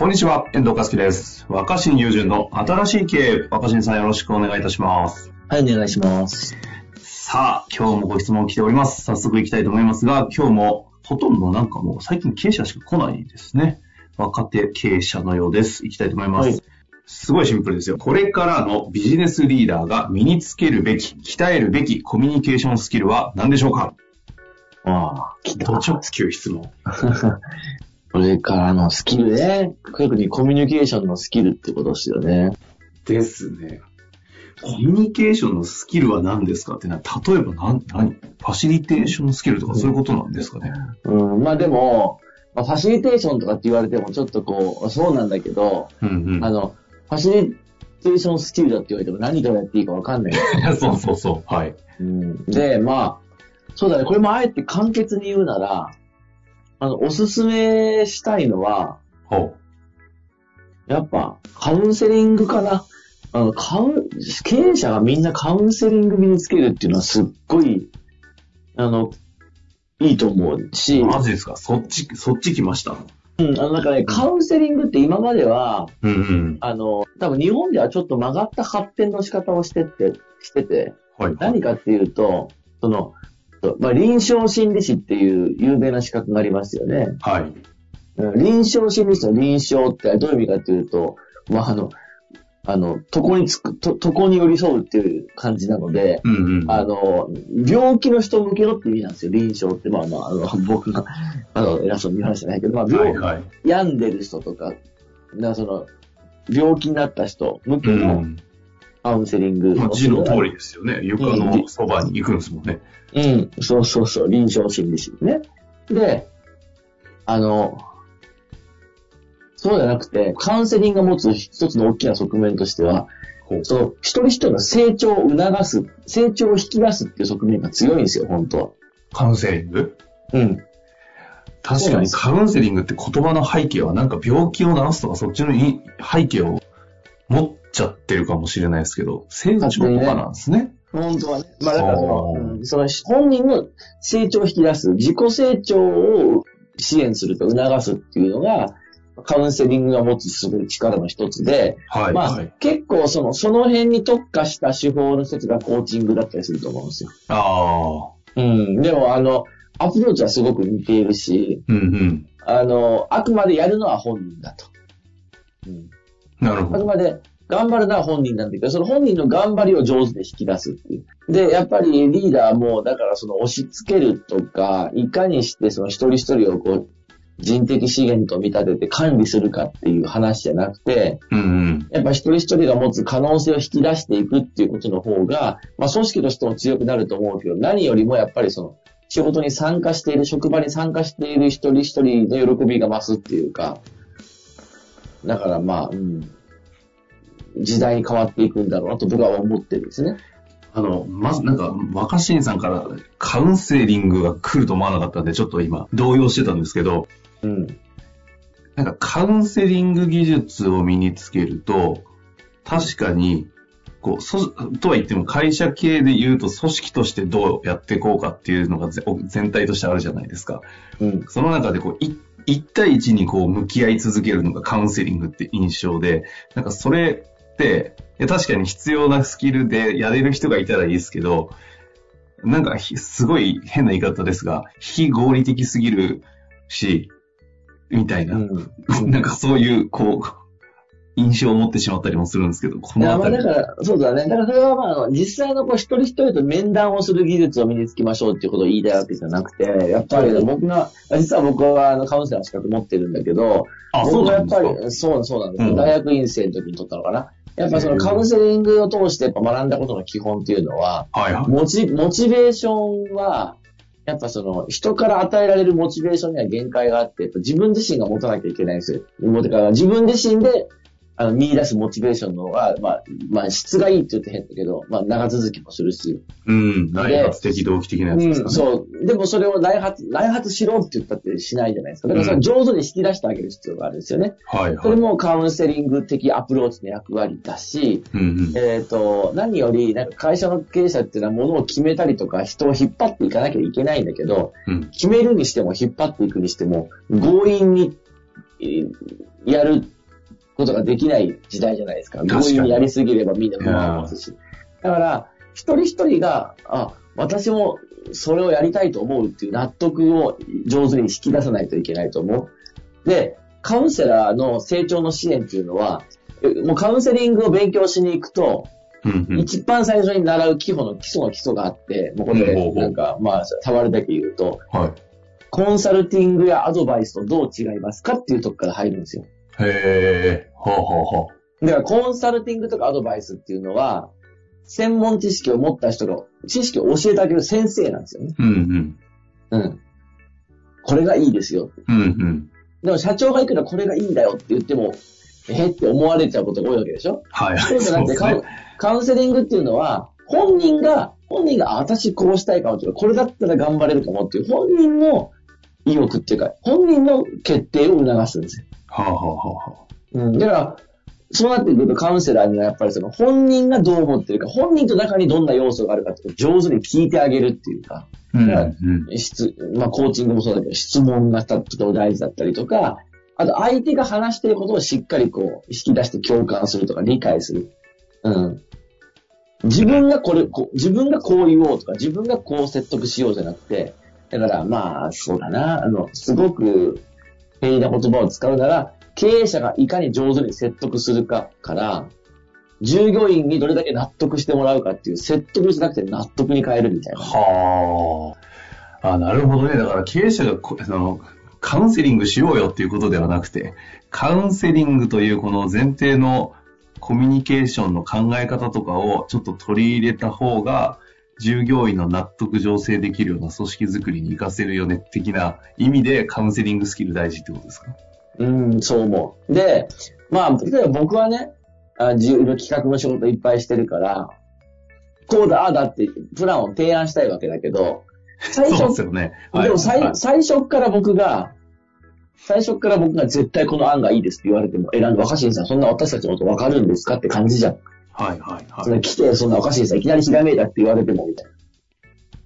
こんにちは、遠藤和樹です。若新雄純の新しい経営、若新さんよろしくお願いいたします。はい、お願いします。さあ、今日もご質問来ております。早速いきたいと思いますが、今日もほとんどなんかもう最近経営者しか来ないですね。若手経営者のようです。いきたいと思います、はい、すごいシンプルですよ。これからのビジネスリーダーが身につけるべき、鍛えるべきコミュニケーションスキルは何でしょうか。ああ、きた。ちょっと急質問これからのスキルね。特にコミュニケーションのスキルってことですよね。ですね。コミュニケーションのスキルは何ですかってのは、例えば何ファシリテーションスキルとかそういうことなんですかね。うん、まあでも、ファシリテーションとかって言われてもちょっとこう、そうなんだけど、ファシリテーションスキルだって言われても何からやっていいかわかんない。そうそうそう。はい。うん、で、まあ、そうだね。これもあえて簡潔に言うなら、おすすめしたいのは、やっぱ、カウンセリングかな。経営者がみんなカウンセリング身につけるっていうのはすっごい、いいと思うし。マジですか？そっち来ました。うん、なんかね、カウンセリングって今までは、多分日本ではちょっと曲がった発展の仕方をしてて、はいはい、何かっていうと、まあ、臨床心理士っていう有名な資格がありますよね。はい。臨床心理士の臨床ってどういう意味かっていうと、まあ、床に寄り添うっていう感じなので、病気の人向けのって意味なんですよ、臨床って。まあまあ、僕が、偉そうに言う話じゃないけど、まあ、病んでる人とか、病気になった人向けの、カウンセリング。まあ、字の通りですよね。床のそばに行くんですもんね。うん、そうそうそう、臨床心理士ね。で、そうじゃなくて、カウンセリングが持つ一つの大きな側面としては、一人一人の成長を促す、成長を引き出すっていう側面が強いんですよ、本当は。カウンセリング？うん。確かにカウンセリングって言葉の背景は、なんか病気を治すとか、そっちの背景を持って、ちゃってるかもしれないですけど、成長とかなんですね。本当はね。まあだから本人の成長を引き出す、自己成長を支援すると促すっていうのが、カウンセリングが持つすごい力の一つで、はい、まあ、はい、結構その辺に特化した手法の一つがコーチングだったりすると思うんですよ。ああ。うん。でもアプローチはすごく似ているし、あくまでやるのは本人だと。うん。なるほど。あくまで頑張るのは本人なんだけど、その本人の頑張りを上手で引き出すっていう。で、やっぱりリーダーも、だから押し付けるとか、いかにして一人一人をこう、人的資源と見立てて管理するかっていう話じゃなくて、やっぱ一人一人が持つ可能性を引き出していくっていうことの方が、まあ組織としても強くなると思うけど、何よりもやっぱり仕事に参加している、職場に参加している一人一人の喜びが増すっていうか、だからまあ、時代に変わっていくんだろうなと僕は思ってるんですね。まずなんか若新さんからカウンセリングが来ると思わなかったんでちょっと今動揺してたんですけど、なんかカウンセリング技術を身につけると確かにこうとは言っても会社系で言うと組織としてどうやっていこうかっていうのが全体としてあるじゃないですか。その中でこう一対一にこう向き合い続けるのがカウンセリングって印象で、なんかそれで、確かに必要なスキルでやれる人がいたらいいですけど、なんかすごい変な言い方ですが、非合理的すぎるし、みたいな、なんかそういう、こう、印象を持ってしまったりもするんですけど、このあたり。そうだね。だからそれは実際のこう一人一人と面談をする技術を身につけましょうっていうことを言いたいわけじゃなくて、やっぱり実は僕はカウンセラーの資格持ってるんだけど、僕はやっぱり、そうなんです。大学院生の時に取ったのかな。やっぱカウンセリングを通してやっぱ学んだことの基本っていうのは、モチベーションは、やっぱ人から与えられるモチベーションには限界があって、自分自身が持たなきゃいけないんですよ。自分自身で見出すモチベーションの方が、まあ、質がいいって言って変だけど、まあ、長続きもするし。うん、内発的、動機的なやつですかね。うん、そう。でもそれを内発しろって言ったってしないじゃないですか。だからそれ上手に引き出してあげる必要があるんですよね。うん、はい、はい。それもカウンセリング的アプローチの役割だし、うん、何より、なんか会社の経営者っていうのは物を決めたりとか人を引っ張っていかなきゃいけないんだけど、うん、決めるにしても引っ張っていくにしても、強引にやることができない時代じゃないですか。強引にやりすぎればみんな困りますし。だから、一人一人が、私もそれをやりたいと思うっていう納得を上手に引き出さないといけないと思う。で、カウンセラーの成長の支援っていうのは、もうカウンセリングを勉強しに行くと、一番最初に習う基礎があって、もうこれ、なんか、触るだけ言うと、はい、コンサルティングやアドバイスとどう違いますかっていうとこから入るんですよ。へー、ほうほうほう。だからコンサルティングとかアドバイスっていうのは、専門知識を持った人が知識を教えてあげる先生なんですよね。うんうん。うん。これがいいですよ。うんうん。でも社長がいくらこれがいいんだよって言っても、って思われちゃうことが多いわけでしょ。はいはい。そうですね。カウンセリングっていうのは、本人が私こうしたいかもとか、これだったら頑張れるかもっていう、本人の意欲っていうか、本人の決定を促すんですよ。はあはあはあ。うん。だから、そうなってくるとカウンセラーにはやっぱりその本人がどう思ってるか、本人と中にどんな要素があるかっていうのを上手に聞いてあげるっていうか、コーチングもそうだけど、質問がとても大事だったりとか、あと相手が話していることをしっかりこう、引き出して共感するとか理解する。うん。自分がこう言おうとか、自分がこう説得しようじゃなくて、だからそうだな、すごく、変な言葉を使うなら、経営者がいかに上手に説得するかから、従業員にどれだけ納得してもらうかっていう、説得じゃなくて納得に変えるみたいな。はあ。あ、なるほどね。だから経営者がカウンセリングしようよっていうことではなくて、カウンセリングというこの前提のコミュニケーションの考え方とかをちょっと取り入れた方が、従業員の納得醸成できるような組織づくりに活かせるよね的な意味でカウンセリングスキル大事ってことですか？そう思う。で、例えば僕はね、自由の企画の仕事いっぱいしてるから、こうだ、ああだってプランを提案したいわけだけど、そうですよね。でも最初から僕が絶対この案がいいですって言われても、若新さんそんな私たちのこと分かるんですかって感じじゃん。はいはいはい。来て、そんなおかしいさ、いきなりひらめいたって言われても、みたい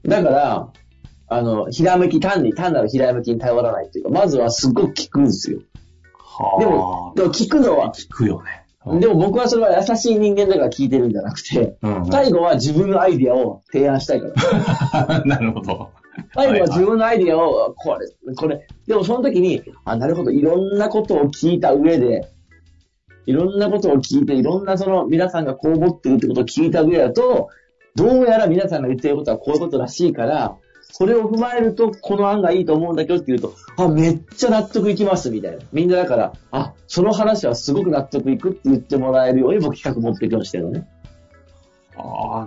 な。だから、単なるひらめきに頼らないっていうか、まずはすごく聞くんですよ。はぁ。でも聞くのは。聞くよね。うん、でも僕はそれは優しい人間だから聞いてるんじゃなくて、うんうん、最後は自分のアイディアを提案したいから。なるほど。最後は自分のアイディアを、これ。でもその時に、なるほど、いろんなことを聞いた上で、いろんなことを聞いて、いろんな皆さんがこう思ってるってことを聞いた上だと、どうやら皆さんが言ってることはこういうことらしいから、それを踏まえると、この案がいいと思うんだけどって言うと、めっちゃ納得いきます、みたいな。みんなだから、その話はすごく納得いくって言ってもらえるように、僕企画持ってきましたよね。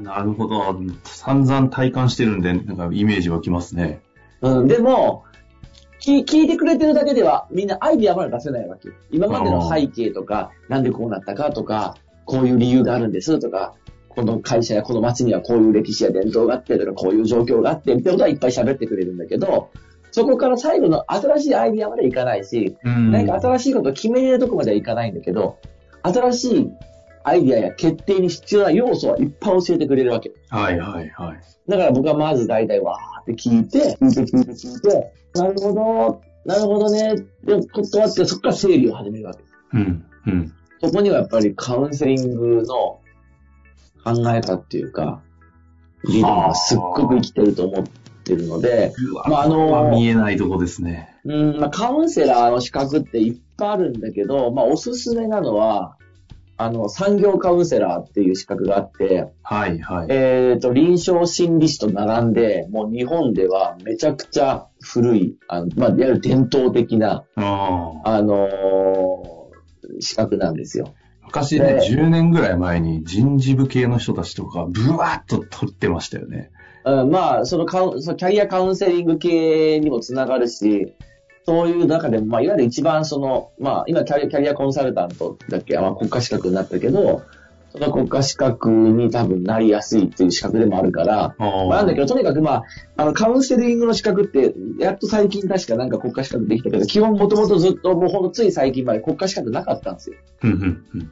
なるほど。散々体感してるんで、なんかイメージ湧きますね。うん、でも、聞いてくれてるだけではみんなアイディアまで出せないわけ。今までの背景とか、なんでこうなったかとか、こういう理由があるんですとか、この会社やこの町にはこういう歴史や伝統があってとか、こういう状況があってみたいなことはいっぱい喋ってくれるんだけど、そこから最後の新しいアイディアまでいかないし、何か新しいことを決めれるとこまではいかないんだけど、新しいアイディアや決定に必要な要素はいっぱい教えてくれるわけ。はいはいはい。だから僕はまず大体わーって聞いて、なるほどね。で、断って、そこから整理を始めるわけ。そこにはやっぱりカウンセリングの考え方っていうか、理論がすっごく生きてると思ってるので、見えないとこですね。カウンセラーの資格っていっぱいあるんだけど、おすすめなのは、産業カウンセラーっていう資格があって、はいはい。臨床心理士と並んで、もう日本ではめちゃくちゃ古い、いわゆる伝統的な、資格なんですよ。昔ね、10年ぐらい前に人事部系の人たちとか、ブワーっと取ってましたよね。そのキャリアカウンセリング系にもつながるし、そういう中でも、まあ、いわゆる一番その、まあ、今キャリアコンサルタントだっけ、まあ、国家資格になったけど、その国家資格に多分なりやすいっていう資格でもあるから、まあ、なんだけど、とにかくまあ、カウンセリングの資格って、やっと最近確かなんか国家資格できたけど、基本もともとずっと、もうほんとつい最近まで国家資格なかったんですよ。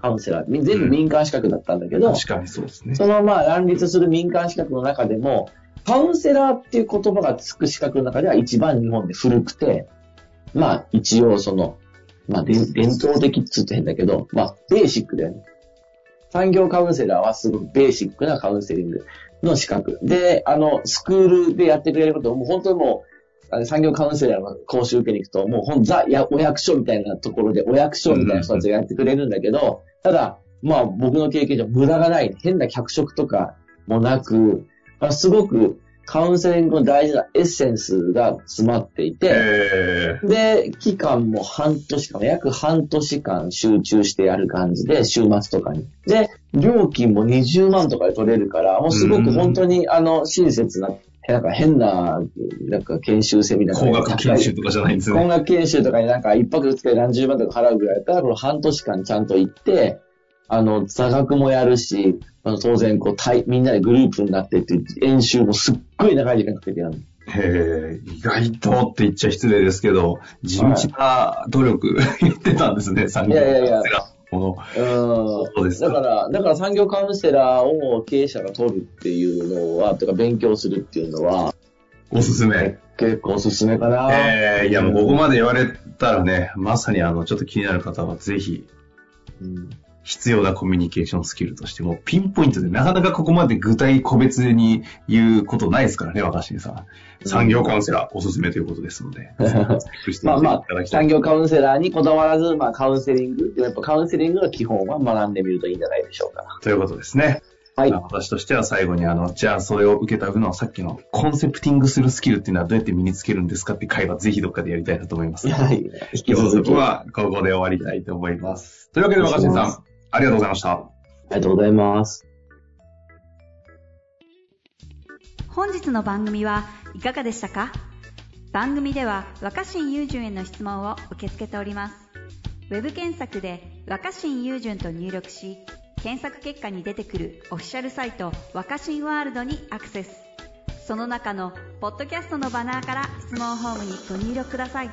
カウンセラー。全部民間資格だったんだけど、確かにそうですね。そのまあ、乱立する民間資格の中でも、カウンセラーっていう言葉がつく資格の中では一番日本で古くて、まあ、一応その、まあ、伝統的っつって変だけど、まあ、ベーシックだよね。産業カウンセラーはすごくベーシックなカウンセリングの資格。で、スクールでやってくれることを、もう本当にもう、産業カウンセラーの講習受けに行くと、もうお役所みたいなところで、お役所みたいな人たちがやってくれるんだけど、ただ、まあ僕の経験上無駄がない、変な脚色とかもなく、まあ、すごくカウンセリングの大事なエッセンスが詰まっていて、で、期間も約半年間集中してやる感じで、週末とかに。で、料金も20万とかで取れるから、もうすごく本当に、親切な、なんか変な、なんか研修セミナーとか。高額研修とかじゃないんですね。高額研修とかになんか一泊二日で何十万とか払うぐらいだったら、この半年間ちゃんと行って、座学もやるし、当然、こう、みんなでグループになってって、演習もすっごい長い時間かけてやる。へえ、意外とって言っちゃ失礼ですけど、地道な努力言ってたんですね、産業カウンセラー。そうです。だから産業カウンセラーを経営者が取るっていうのは、とか勉強するっていうのは、おすすめ。結構おすすめかな。いや、もうここまで言われたらね、まさにちょっと気になる方はぜひ、必要なコミュニケーションスキルとしてもピンポイントでなかなかここまで具体個別に言うことないですからね、若新さん。産業カウンセラーおすすめということですので。まあまあ、産業カウンセラーにこだわらず、まあカウンセリング、やっぱカウンセリングの基本は学んでみるといいんじゃないでしょうか。ということですね。はい。私としては最後にじゃあそれを受けた上のさっきのコンセプティングするスキルっていうのはどうやって身につけるんですかって会話ぜひどっかでやりたいなと思います。はい。引き続きはここで終わりたいと思います。というわけで若新さん。ありがとうございました。ありがとうございます。本日の番組はいかがでしたか？番組では若新雄純への質問を受け付けております。ウェブ検索で若新雄純と入力し、検索結果に出てくるオフィシャルサイト若新ワールドにアクセス。その中のポッドキャストのバナーから質問フォームにご入力ください。